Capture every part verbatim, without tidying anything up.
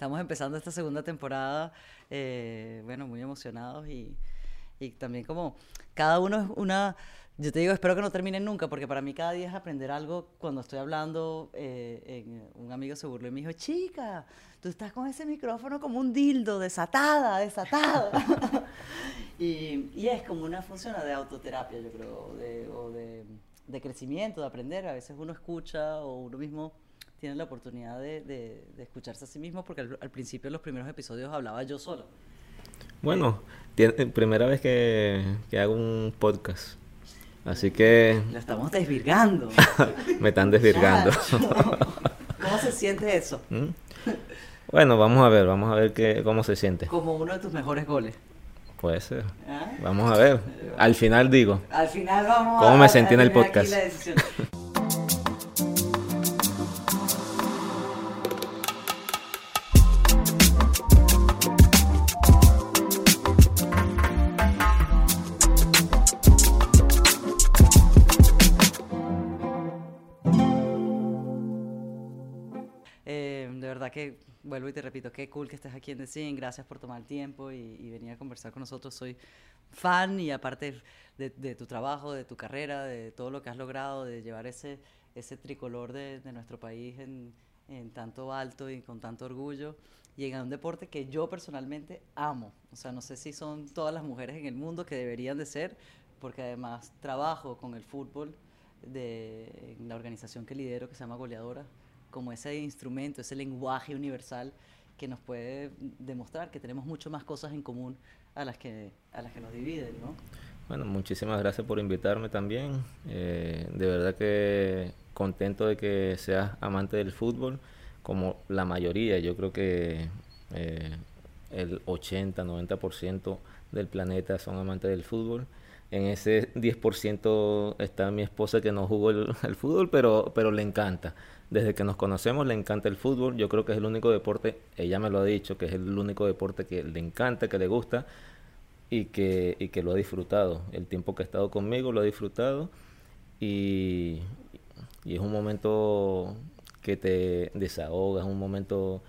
Estamos empezando esta segunda temporada, eh, bueno, muy emocionados y, y también como cada uno es una... Yo te digo, espero que no terminen nunca, porque para mí cada día es aprender algo. Cuando estoy hablando, eh, en, un amigo se burló y me dijo, chica, tú estás con ese micrófono como un dildo, desatada, desatada. y, y es como una función de autoterapia, yo creo, de, o de, de crecimiento, de aprender. A veces uno escucha o uno mismo tiene la oportunidad de, de, de escucharse a sí mismo, porque al, al principio en los primeros episodios hablaba yo sola. Bueno, tiene, primera vez que, que hago un podcast. Así que... Lo estamos desvirgando. Me están desvirgando. ¿Cómo se siente eso? Bueno, vamos a ver, vamos a ver qué, cómo se siente. Como uno de tus mejores goles. Puede ser. ¿Ah? Vamos a ver. Al final digo. Al final vamos a ver. ¿Cómo me sentí en el podcast? Que vuelvo y te repito, qué cool que estés aquí en The Zingg, gracias por tomar el tiempo y, y venir a conversar con nosotros. Soy fan y aparte de, de tu trabajo, de tu carrera, de todo lo que has logrado, de llevar ese, ese tricolor de, de nuestro país en, en tanto alto y con tanto orgullo, y en un deporte que yo personalmente amo. O sea, no sé si son todas las mujeres en el mundo que deberían de ser, porque además trabajo con el fútbol de, en la organización que lidero, que se llama Goleadora, como ese instrumento, ese lenguaje universal que nos puede demostrar que tenemos mucho más cosas en común a las que, a las que nos dividen, ¿no? Bueno, muchísimas gracias por invitarme también. Eh, de verdad que contento de que seas amante del fútbol, como la mayoría. Yo creo que eh, el ochenta, noventa por ciento del planeta son amantes del fútbol. En ese diez por ciento está mi esposa, que no jugó el, el fútbol, pero, pero le encanta. Desde que nos conocemos le encanta el fútbol. Yo creo que es el único deporte, ella me lo ha dicho, que es el único deporte que le encanta, que le gusta y que, y que lo ha disfrutado. El tiempo que ha estado conmigo lo ha disfrutado y, y es un momento que te desahogas, un momento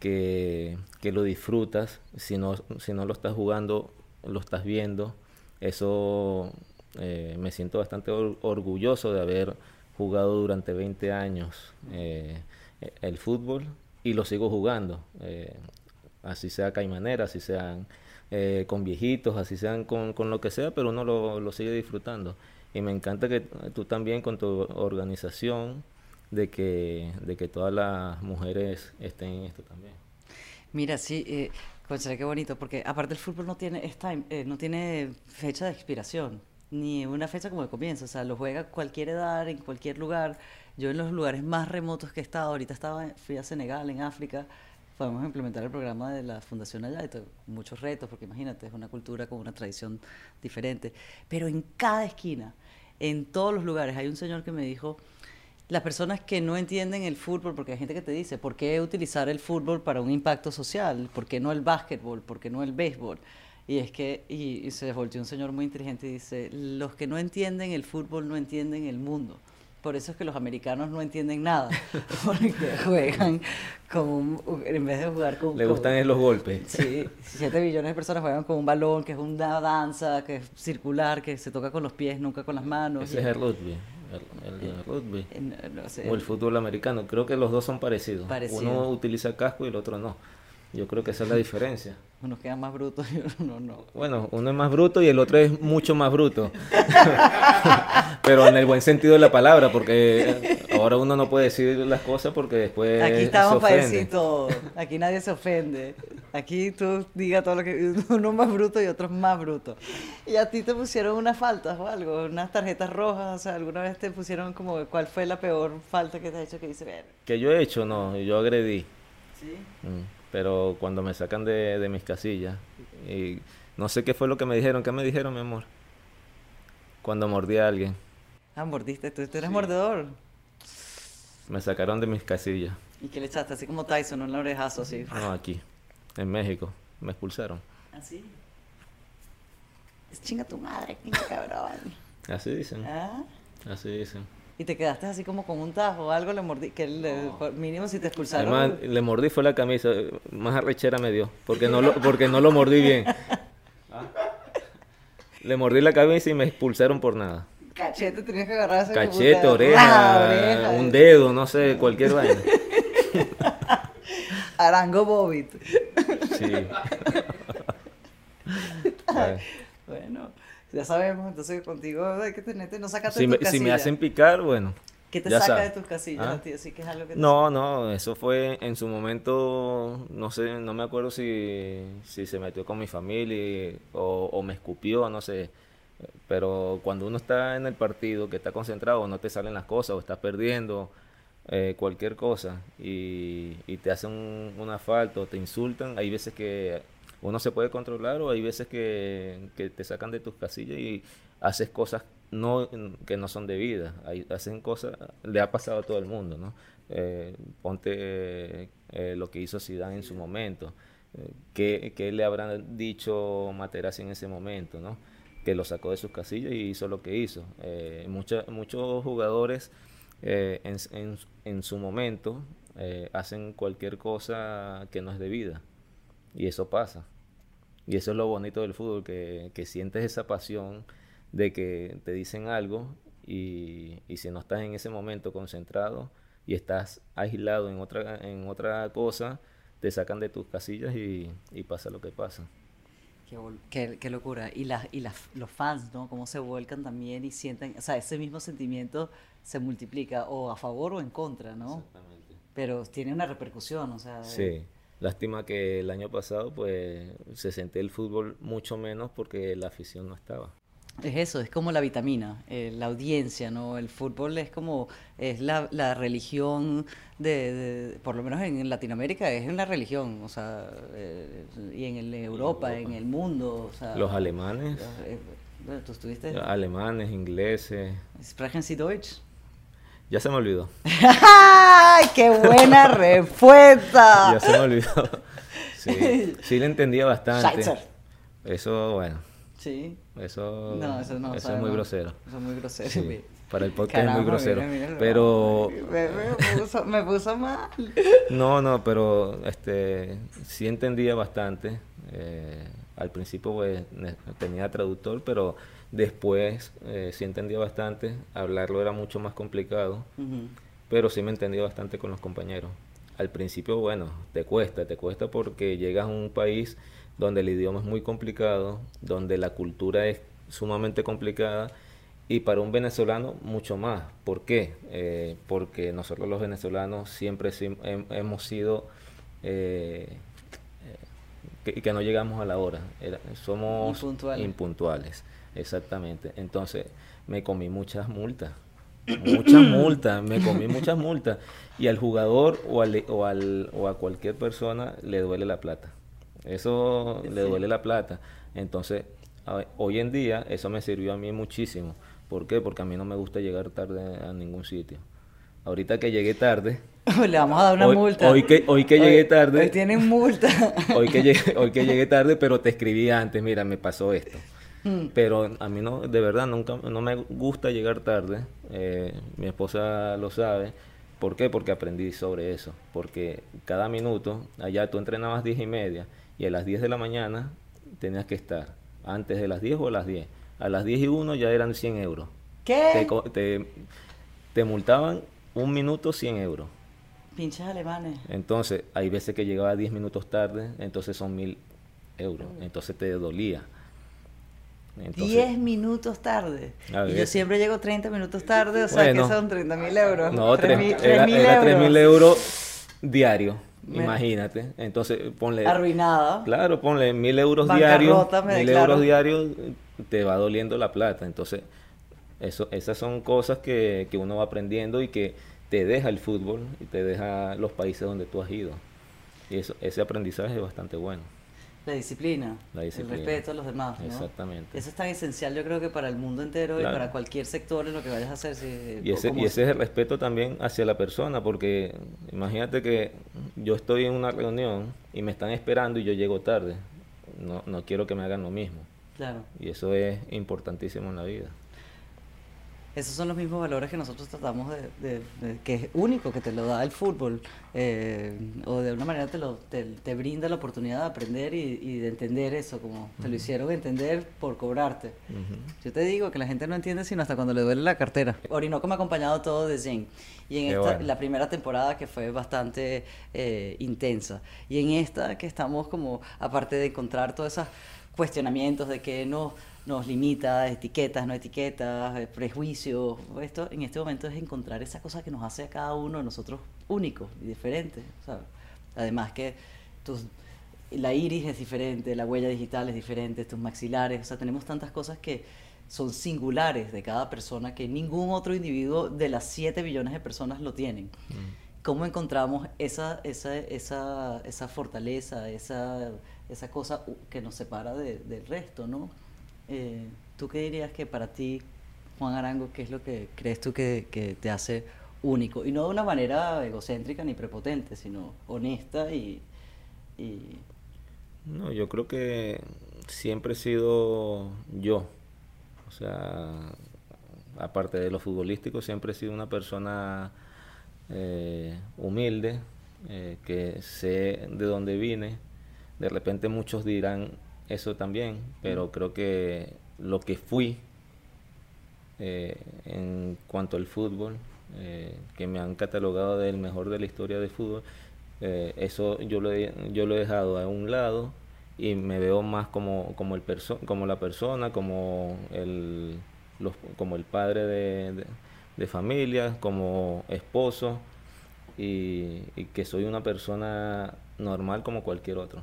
que, que lo disfrutas. Si no, si no lo estás jugando, lo estás viendo. Eso eh, me siento bastante or- orgulloso de haber jugado durante veinte años eh, el fútbol y lo sigo jugando. Eh, así sea caimanera, así sean eh, con viejitos, así sean con, con lo que sea, pero uno lo, lo sigue disfrutando. Y me encanta que tú también con tu organización, de que, de que todas las mujeres estén en esto también. Mira, sí... Eh... Conchale, qué bonito, porque aparte el fútbol no tiene, esta, eh, no tiene fecha de expiración, ni una fecha como de comienzo. O sea, lo juega a cualquier edad, en cualquier lugar. Yo en los lugares más remotos que he estado, ahorita estaba, fui a Senegal, en África, podemos implementar el programa de la fundación allá, y tengo muchos retos, porque imagínate, es una cultura con una tradición diferente. Pero en cada esquina, en todos los lugares, hay un señor que me dijo... Las personas que no entienden el fútbol, porque hay gente que te dice, ¿por qué utilizar el fútbol para un impacto social? ¿Por qué no el básquetbol? ¿Por qué no el béisbol? Y es que y, y se volteó un señor muy inteligente y dice, los que no entienden el fútbol no entienden el mundo. Por eso es que los americanos no entienden nada, porque juegan con un, en vez de jugar con... Le gustan con, los golpes. Sí, siete billones de personas juegan con un balón, que es una danza, que es circular, que se toca con los pies, nunca con las manos. Ese y, es el rugby. El, el, el rugby no, no sé, o el fútbol americano, creo que los dos son parecidos. Parecido. Uno utiliza casco y el otro no. Yo creo que esa es la diferencia. Uno queda más bruto y uno no. Bueno, uno es más bruto y el otro es mucho más bruto. Pero en el buen sentido de la palabra, porque ahora uno no puede decir las cosas porque después se ofende. Aquí estamos para decir todo. Aquí nadie se ofende. Aquí tú digas todo lo que... Uno es más bruto y otro es más bruto. ¿Y a ti te pusieron unas faltas o algo? ¿Unas tarjetas rojas? O sea, ¿alguna vez te pusieron como... ¿Cuál fue la peor falta que te has hecho? Que dice, ver. Que yo he hecho, no. Yo agredí. ¿Sí? Mm. Pero cuando me sacan de, de mis casillas, y no sé qué fue lo que me dijeron. ¿Qué me dijeron, mi amor? Cuando mordí a alguien. Ah, mordiste, tú, tú eres sí. Mordedor. Me sacaron de mis casillas. ¿Y qué le echaste? Así como Tyson, un orejazo así. No, aquí, en México, me expulsaron. ¿Así? Es chinga tu madre, pinche cabrón. Así dicen. ¿Ah? Así dicen. y te quedaste así como con un tajo o algo, le mordí, que le, no. mínimo si te expulsaron. Además, le mordí fue la camisa, más arrechera me dio, porque no lo, porque no lo mordí bien. ¿Ah? Le mordí la camisa y me expulsaron por nada. Cachete, tenías que agarrar ese cachete, puta, oreja, ah, oreja, un dedo, no sé, cualquier vaina. Arango Bobit. Sí. Bueno, ya sabemos, entonces contigo hay que tenerte, no sacate si de tus casillas. Si me hacen picar, bueno. ¿Qué te saca sabes. de tus casillas, ¿Ah? tío? Así que es algo que te No, sabe. no, eso fue en su momento, no sé, no me acuerdo si, si se metió con mi familia o, o me escupió, no sé. Pero cuando uno está en el partido, que está concentrado, no te salen las cosas o estás perdiendo, eh, cualquier cosa, y, y te hacen un, un asfalto o te insultan, hay veces que uno se puede controlar o hay veces que, que te sacan de tus casillas y haces cosas no, que no son debidas. Hay, hacen cosas, le ha pasado a todo el mundo, ¿no? Eh, ponte eh, eh, lo que hizo Zidane en su momento, eh, ¿qué, qué le habrán dicho Materazzi en ese momento, ¿no? Que lo sacó de sus casillas y hizo lo que hizo. Eh, mucha, muchos jugadores eh, en, en, en su momento eh, hacen cualquier cosa que no es debida, y eso pasa. Y eso es lo bonito del fútbol, que, que sientes esa pasión de que te dicen algo y, y si no estás en ese momento concentrado y estás aislado en otra, en otra cosa, te sacan de tus casillas y, y pasa lo que pasa. Qué, qué, qué locura. Y, la, y la, los fans, ¿no? Cómo se vuelcan también y sienten, o sea, ese mismo sentimiento se multiplica o a favor o en contra, ¿no? Exactamente. Pero tiene una repercusión, o sea... Sí. Eh, Lástima que el año pasado pues se sentía el fútbol mucho menos porque la afición no estaba. Es eso, es como la vitamina, eh, la audiencia, ¿no? El fútbol es como, es la, la religión de, de, por lo menos en Latinoamérica, es en la religión, o sea, eh, y en el Europa, Europa, en el mundo, o sea... Los alemanes. Eh, eh, ¿Tú estuviste? Alemanes, ingleses. ¿Sprechen Sie Deutsch? Ya se me olvidó. ¡Ay, qué buena respuesta! Ya se me olvidó. Sí, sí le entendía bastante. Scheizer. Eso, bueno. Sí. Eso, no, eso, no, eso es muy grosero. Eso es muy grosero. Sí. Para el podcast Caramba, es muy grosero. Mira, mira, pero... Me, me, puso, me puso mal. No, no, pero este, sí entendía bastante. Eh, al principio pues, tenía traductor, pero... Después eh, sí entendía bastante, hablarlo era mucho más complicado, uh-huh. pero sí me entendía bastante con los compañeros. Al principio, bueno, te cuesta, te cuesta porque llegas a un país donde el idioma es muy complicado, donde la cultura es sumamente complicada y para un venezolano mucho más. ¿Por qué? Eh, porque nosotros los venezolanos siempre sim- hem- hemos sido... Eh, que, que no llegamos a la hora, era, somos impuntuales. impuntuales. Exactamente. Entonces, me comí muchas multas. Muchas multas. Me comí muchas multas. Y al jugador o, al, o, al, o a cualquier persona le duele la plata. Eso sí. le duele la plata. Entonces, a, hoy en día, eso me sirvió a mí muchísimo. ¿Por qué? Porque a mí no me gusta llegar tarde a ningún sitio. Ahorita que llegué tarde... Le vamos a dar una hoy, multa. Hoy que, hoy que hoy, llegué tarde... Hoy tienen multa. Hoy que, llegué, hoy que llegué tarde, pero te escribí antes. Mira, me pasó esto. Pero a mí no, de verdad, nunca, no me gusta llegar tarde, eh, mi esposa lo sabe. ¿Por qué? Porque aprendí sobre eso, porque cada minuto, allá tú entrenabas diez y media y a las diez de la mañana tenías que estar, antes de las diez o a las diez, a las diez y uno ya eran cien euros. ¿Qué? Te, te, te multaban un minuto cien euros. Pinches alemanes. Entonces, hay veces que llegaba diez minutos tarde, entonces son mil euros, entonces te dolía. diez minutos tarde. Y yo siempre llego treinta minutos tarde, o sea bueno, que son treinta mil euros. No, tres mil euros diario, me... imagínate. Entonces ponle... Arruinada. Claro, ponle mil euros diarios. Mil euros diarios te va doliendo la plata. Entonces eso, esas son cosas que, que uno va aprendiendo y que te deja el fútbol y te deja los países donde tú has ido. Y eso, ese aprendizaje es bastante bueno. La disciplina, la disciplina, el respeto a los demás, ¿no? Exactamente. Eso es tan esencial, yo creo que para el mundo entero claro. y para cualquier sector en lo que vayas a hacer. Si, y ese, y ese es el respeto también hacia la persona, porque imagínate que yo estoy en una reunión y me están esperando y yo llego tarde. No, no quiero que me hagan lo mismo. Claro. Y eso es importantísimo en la vida. esos son los mismos valores que nosotros tratamos de, de, de que es único, que te lo da el fútbol, eh, o de una manera te, lo, te, te brinda la oportunidad de aprender y, y de entender eso, como te lo hicieron entender por cobrarte. Uh-huh. Yo te digo que la gente no entiende sino hasta cuando le duele la cartera. Orinoco me ha acompañado todo de Zingg, y en esta, bueno. la primera temporada que fue bastante eh, intensa, y en esta que estamos como, aparte de encontrar todas esas cuestionamientos de que no nos limita, etiquetas, no etiquetas, prejuicios, esto en este momento es encontrar esa cosa que nos hace a cada uno de nosotros únicos y diferentes, ¿sabes? Además que tus, la iris es diferente, la huella digital es diferente, tus maxilares, o sea, tenemos tantas cosas que son singulares de cada persona que ningún otro individuo de las siete billones de personas lo tienen. Mm. ¿Cómo encontramos esa, esa, esa, esa fortaleza, esa, esa cosa que nos separa de, del resto, ¿no? Eh, ¿Tú qué dirías que para ti, Juan Arango, qué es lo que crees tú que, que te hace único? Y no de una manera egocéntrica ni prepotente, sino honesta y... y... No, yo creo que siempre he sido yo. O sea, aparte de lo futbolístico, siempre he sido una persona eh, humilde, eh, que sé de dónde vine. De repente muchos dirán... eso también, pero creo que lo que fui eh, en cuanto al fútbol, eh, que me han catalogado del mejor de la historia del fútbol, eh, eso yo lo, he, yo lo he dejado a un lado y me veo más como, como, el perso como la persona, como el, los, como el padre de, de, de familia, como esposo, y, y que soy una persona normal como cualquier otro.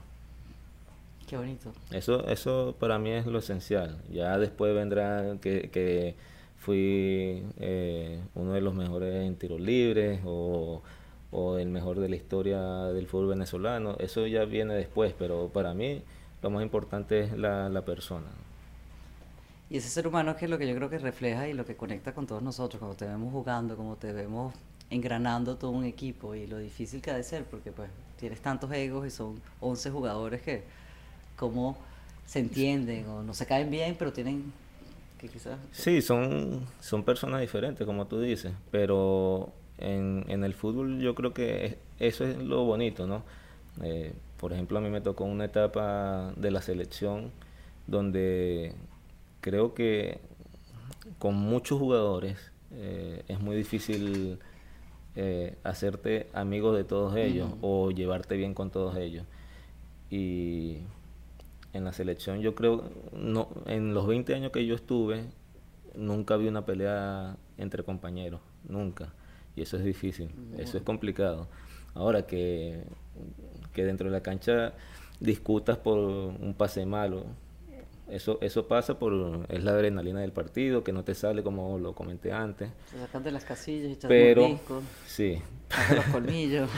Qué bonito. Eso, eso para mí es lo esencial. Ya después vendrá que, que fui eh, uno de los mejores en tiros libres o, o el mejor de la historia del fútbol venezolano. Eso ya viene después, pero para mí lo más importante es la, la persona. Y ese ser humano que es lo que yo creo que refleja y lo que conecta con todos nosotros, cuando te vemos jugando, como te vemos engranando todo un equipo y lo difícil que ha de ser, porque pues tienes tantos egos y son once jugadores que... cómo se entienden o no se caen bien, pero tienen que quizás... Sí, son, son personas diferentes, como tú dices, pero en, en el fútbol yo creo que es, eso es lo bonito, ¿no? Eh, por ejemplo, a mí me tocó una etapa de la selección donde creo que con muchos jugadores eh, es muy difícil eh, hacerte amigo de todos ellos, mm-hmm, o llevarte bien con todos ellos. Y... en la selección yo creo, no, en los veinte años que yo estuve, nunca vi una pelea entre compañeros, nunca. Y eso es difícil, bueno, eso es complicado. Ahora que, que dentro de la cancha discutas por un pase malo, eso, eso pasa por, es la adrenalina del partido, que no te sale como lo comenté antes. Te sacan de las casillas y te pero, muy rico, sí. los colmillos.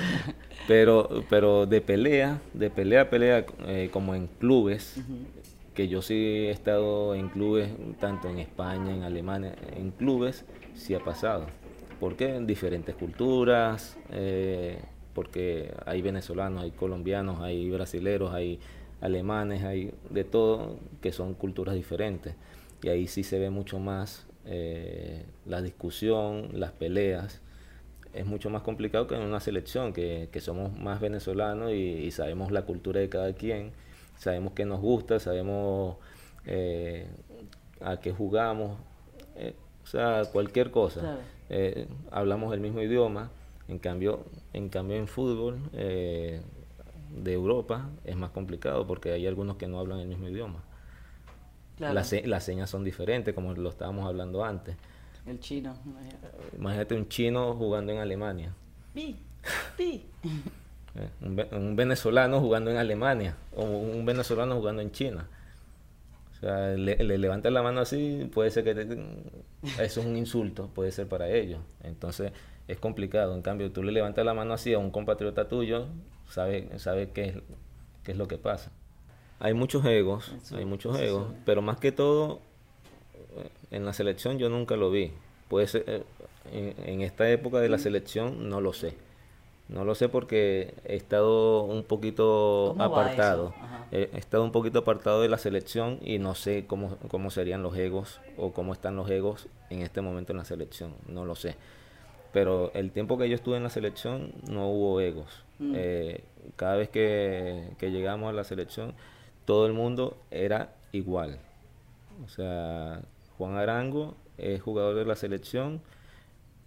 Pero, pero de pelea, de pelea a pelea, eh, como en clubes, uh-huh, que yo sí he estado en clubes, tanto en España, en Alemania, en clubes sí ha pasado. ¿Por qué? En diferentes culturas, eh, porque hay venezolanos, hay colombianos, hay brasileros, hay... alemanes, hay de todo, que son culturas diferentes. Y ahí sí se ve mucho más eh, la discusión, las peleas. Es mucho más complicado que en una selección, que, que somos más venezolanos y, y sabemos la cultura de cada quien, sabemos qué nos gusta, sabemos eh, a qué jugamos, eh, o sea, cualquier cosa. Claro. Eh, hablamos el mismo idioma, en cambio en, cambio en fútbol... Eh, de Europa es más complicado porque hay algunos que no hablan el mismo idioma. Claro. Las, se las señas son diferentes, como lo estábamos hablando antes. El chino. Imagínate un chino jugando en Alemania. Pi, pi. Un, ve un venezolano jugando en Alemania o un venezolano jugando en China. O sea, le, le levantan la mano así, puede ser que te... eso es un insulto, puede ser para ellos. Entonces es complicado. En cambio, tú le levantas la mano así a un compatriota tuyo, sabe, sabe qué es, qué es lo que pasa. Hay muchos egos, sí, hay muchos sí, egos, sí. Pero más que todo, en la selección yo nunca lo vi. Puede ser, en, en esta época de la selección no lo sé. No lo sé porque he estado un poquito apartado. He estado un poquito apartado de la selección y no sé cómo, cómo serían los egos o cómo están los egos en este momento en la selección. No lo sé. Pero el tiempo que yo estuve en la selección no hubo egos. Mm. Eh, cada vez que, que llegamos a la selección, todo el mundo era igual. O sea, Juan Arango es jugador de la selección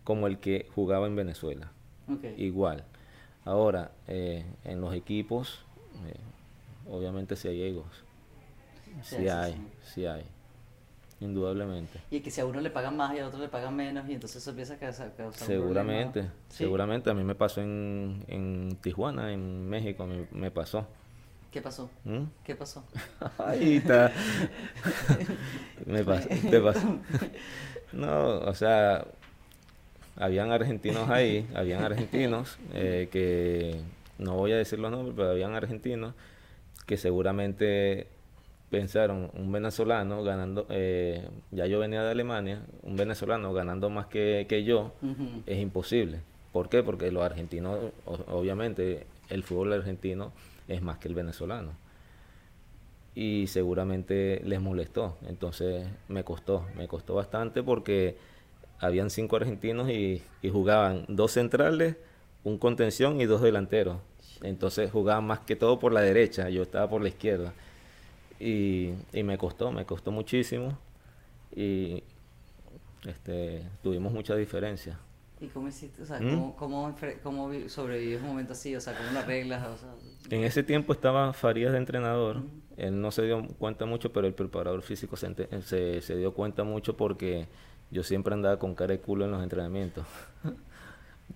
como el que jugaba en Venezuela. Okay. Igual. Ahora, eh, en los equipos, eh, obviamente sí hay egos. Sí, sí hay, sí. sí hay. Indudablemente. Y que si a uno le pagan más y a otro le pagan menos, y entonces eso empieza a causar un problema. Seguramente, seguramente. A mí me pasó en, en Tijuana, en México, me, me pasó. ¿Qué pasó? ¿Mm? ¿Qué pasó? Ahí está. me pasó, te pasó. No, o sea... Habían argentinos ahí, habían argentinos, eh, que no voy a decir los nombres, pero habían argentinos que seguramente pensaron, un venezolano ganando, eh, ya yo venía de Alemania, un venezolano ganando más que, que yo, uh-huh. es imposible. ¿Por qué? Porque los argentinos, o, obviamente, el fútbol argentino es más que el venezolano. Y seguramente les molestó, entonces me costó, me costó bastante porque... Habían cinco argentinos y, y jugaban dos centrales, un contención y dos delanteros. Entonces jugaban más que todo por la derecha, yo estaba por la izquierda. Y, y me costó, me costó muchísimo. Y este, tuvimos mucha diferencia. ¿Y cómo hiciste? O sea, ¿Mm? ¿cómo, cómo, cómo sobrevivís un momento así? O sea, ¿cómo lo arreglas? O sea... En ese tiempo estaba Farías de entrenador. Uh-huh. Él no se dio cuenta mucho, pero el preparador físico se, se, se dio cuenta mucho porque... Yo siempre andaba con cara de culo en los entrenamientos.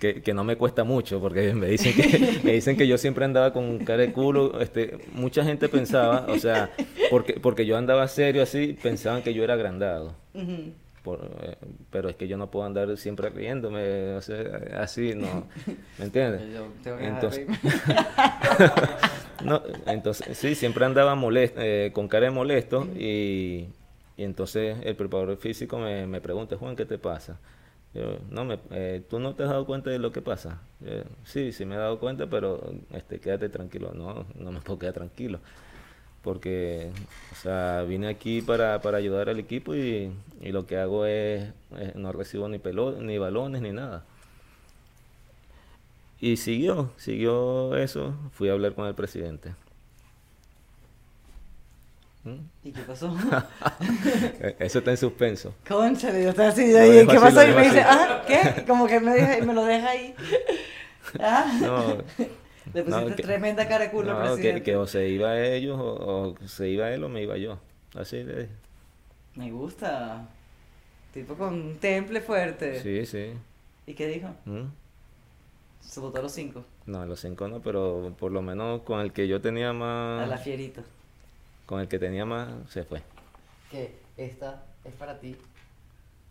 que, que no me cuesta mucho, porque me dicen que, me dicen que yo siempre andaba con cara de culo. Este, mucha gente pensaba, o sea, porque, porque yo andaba serio así, pensaban que yo era agrandado. Uh-huh. Por, eh, pero es que yo no puedo andar siempre riéndome, o sea, así, no. ¿Me entiendes? Yo tengo que entonces, no, entonces, sí, siempre andaba molesto, eh, con cara de molesto y... Y entonces el preparador físico me, me pregunta, Juan, ¿qué te pasa? Yo, no, me, eh, ¿tú no te has dado cuenta de lo que pasa? Yo, sí, sí me he dado cuenta, pero este, quédate tranquilo. No, no me puedo quedar tranquilo. Porque, o sea, vine aquí para, para ayudar al equipo y, y lo que hago es, es no recibo ni pelotas, ni balones, ni nada. Y siguió, siguió eso. Fui a hablar con el presidente. ¿Y qué pasó? Eso está en suspenso. Cónchale, yo estaba así, yo ahí, ¿qué pasó? Y me dice, ah, ¿qué? Como que me, deja, me lo deja ahí. Ah. No, le pusiste no, que, tremenda cara de culo no, al presidente. Que, que o se iba a ellos, o, o se iba a él, o me iba yo. Así le dije. Me gusta. Tipo con un temple fuerte. Sí, sí. ¿Y qué dijo? ¿Mm? ¿Se votó a los cinco? No, a los cinco no, pero por lo menos con el que yo tenía más... A la fierita. Con el que tenía más, se fue. ¿Qué? Esta es para ti.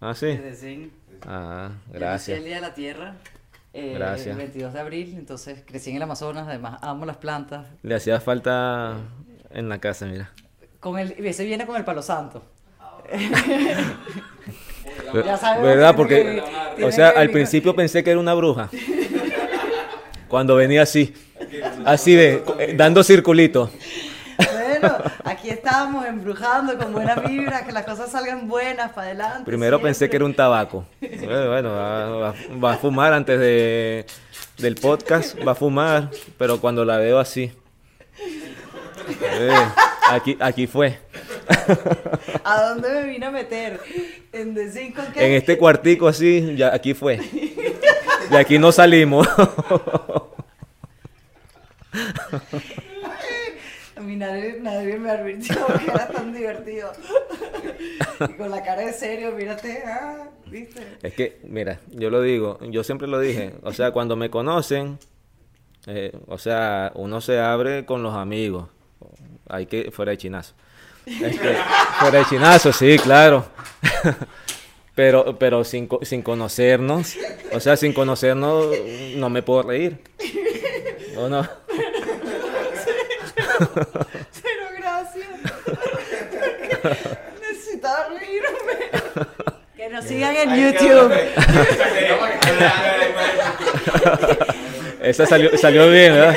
Ah, sí. De The Zingg. Ah, gracias. El Día de la Tierra. Eh, gracias. El veintidós de abril, entonces crecí en el Amazonas, además amo las plantas. Le hacía falta en la casa, mira. Con el, ese viene con el palo santo. Ya sabes. ¿Verdad? Porque, que, o sea, que... al principio pensé que era una bruja. Cuando venía así, así de, dando circulitos. Bueno, aquí estábamos embrujando con buena vibra, que las cosas salgan buenas para adelante. Primero siempre. Pensé que era un tabaco. Bueno, bueno va, va, va a fumar antes de, del podcast, va a fumar, pero cuando la veo así, eh, aquí, aquí fue. ¿A dónde me vino a meter? ¿En The Zingg con qué? En este cuartico así, ya aquí fue. Y aquí no salimos. A mí nadie, nadie me advirtió que era tan divertido. Y con la cara de serio, mírate, ah, ¿viste? Es que, mira, yo lo digo, yo siempre lo dije, o sea, cuando me conocen, eh, o sea, uno se abre con los amigos. Hay que, fuera de chinazo. Este, fuera de chinazo, sí, claro. Pero, pero sin, sin conocernos, o sea, sin conocernos no me puedo reír. ¿O no? Cero gracias. Necesitaba reírme. Que nos sigan en YouTube. Esa salió, salió bien, ¿verdad?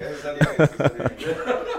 Eso salió bien.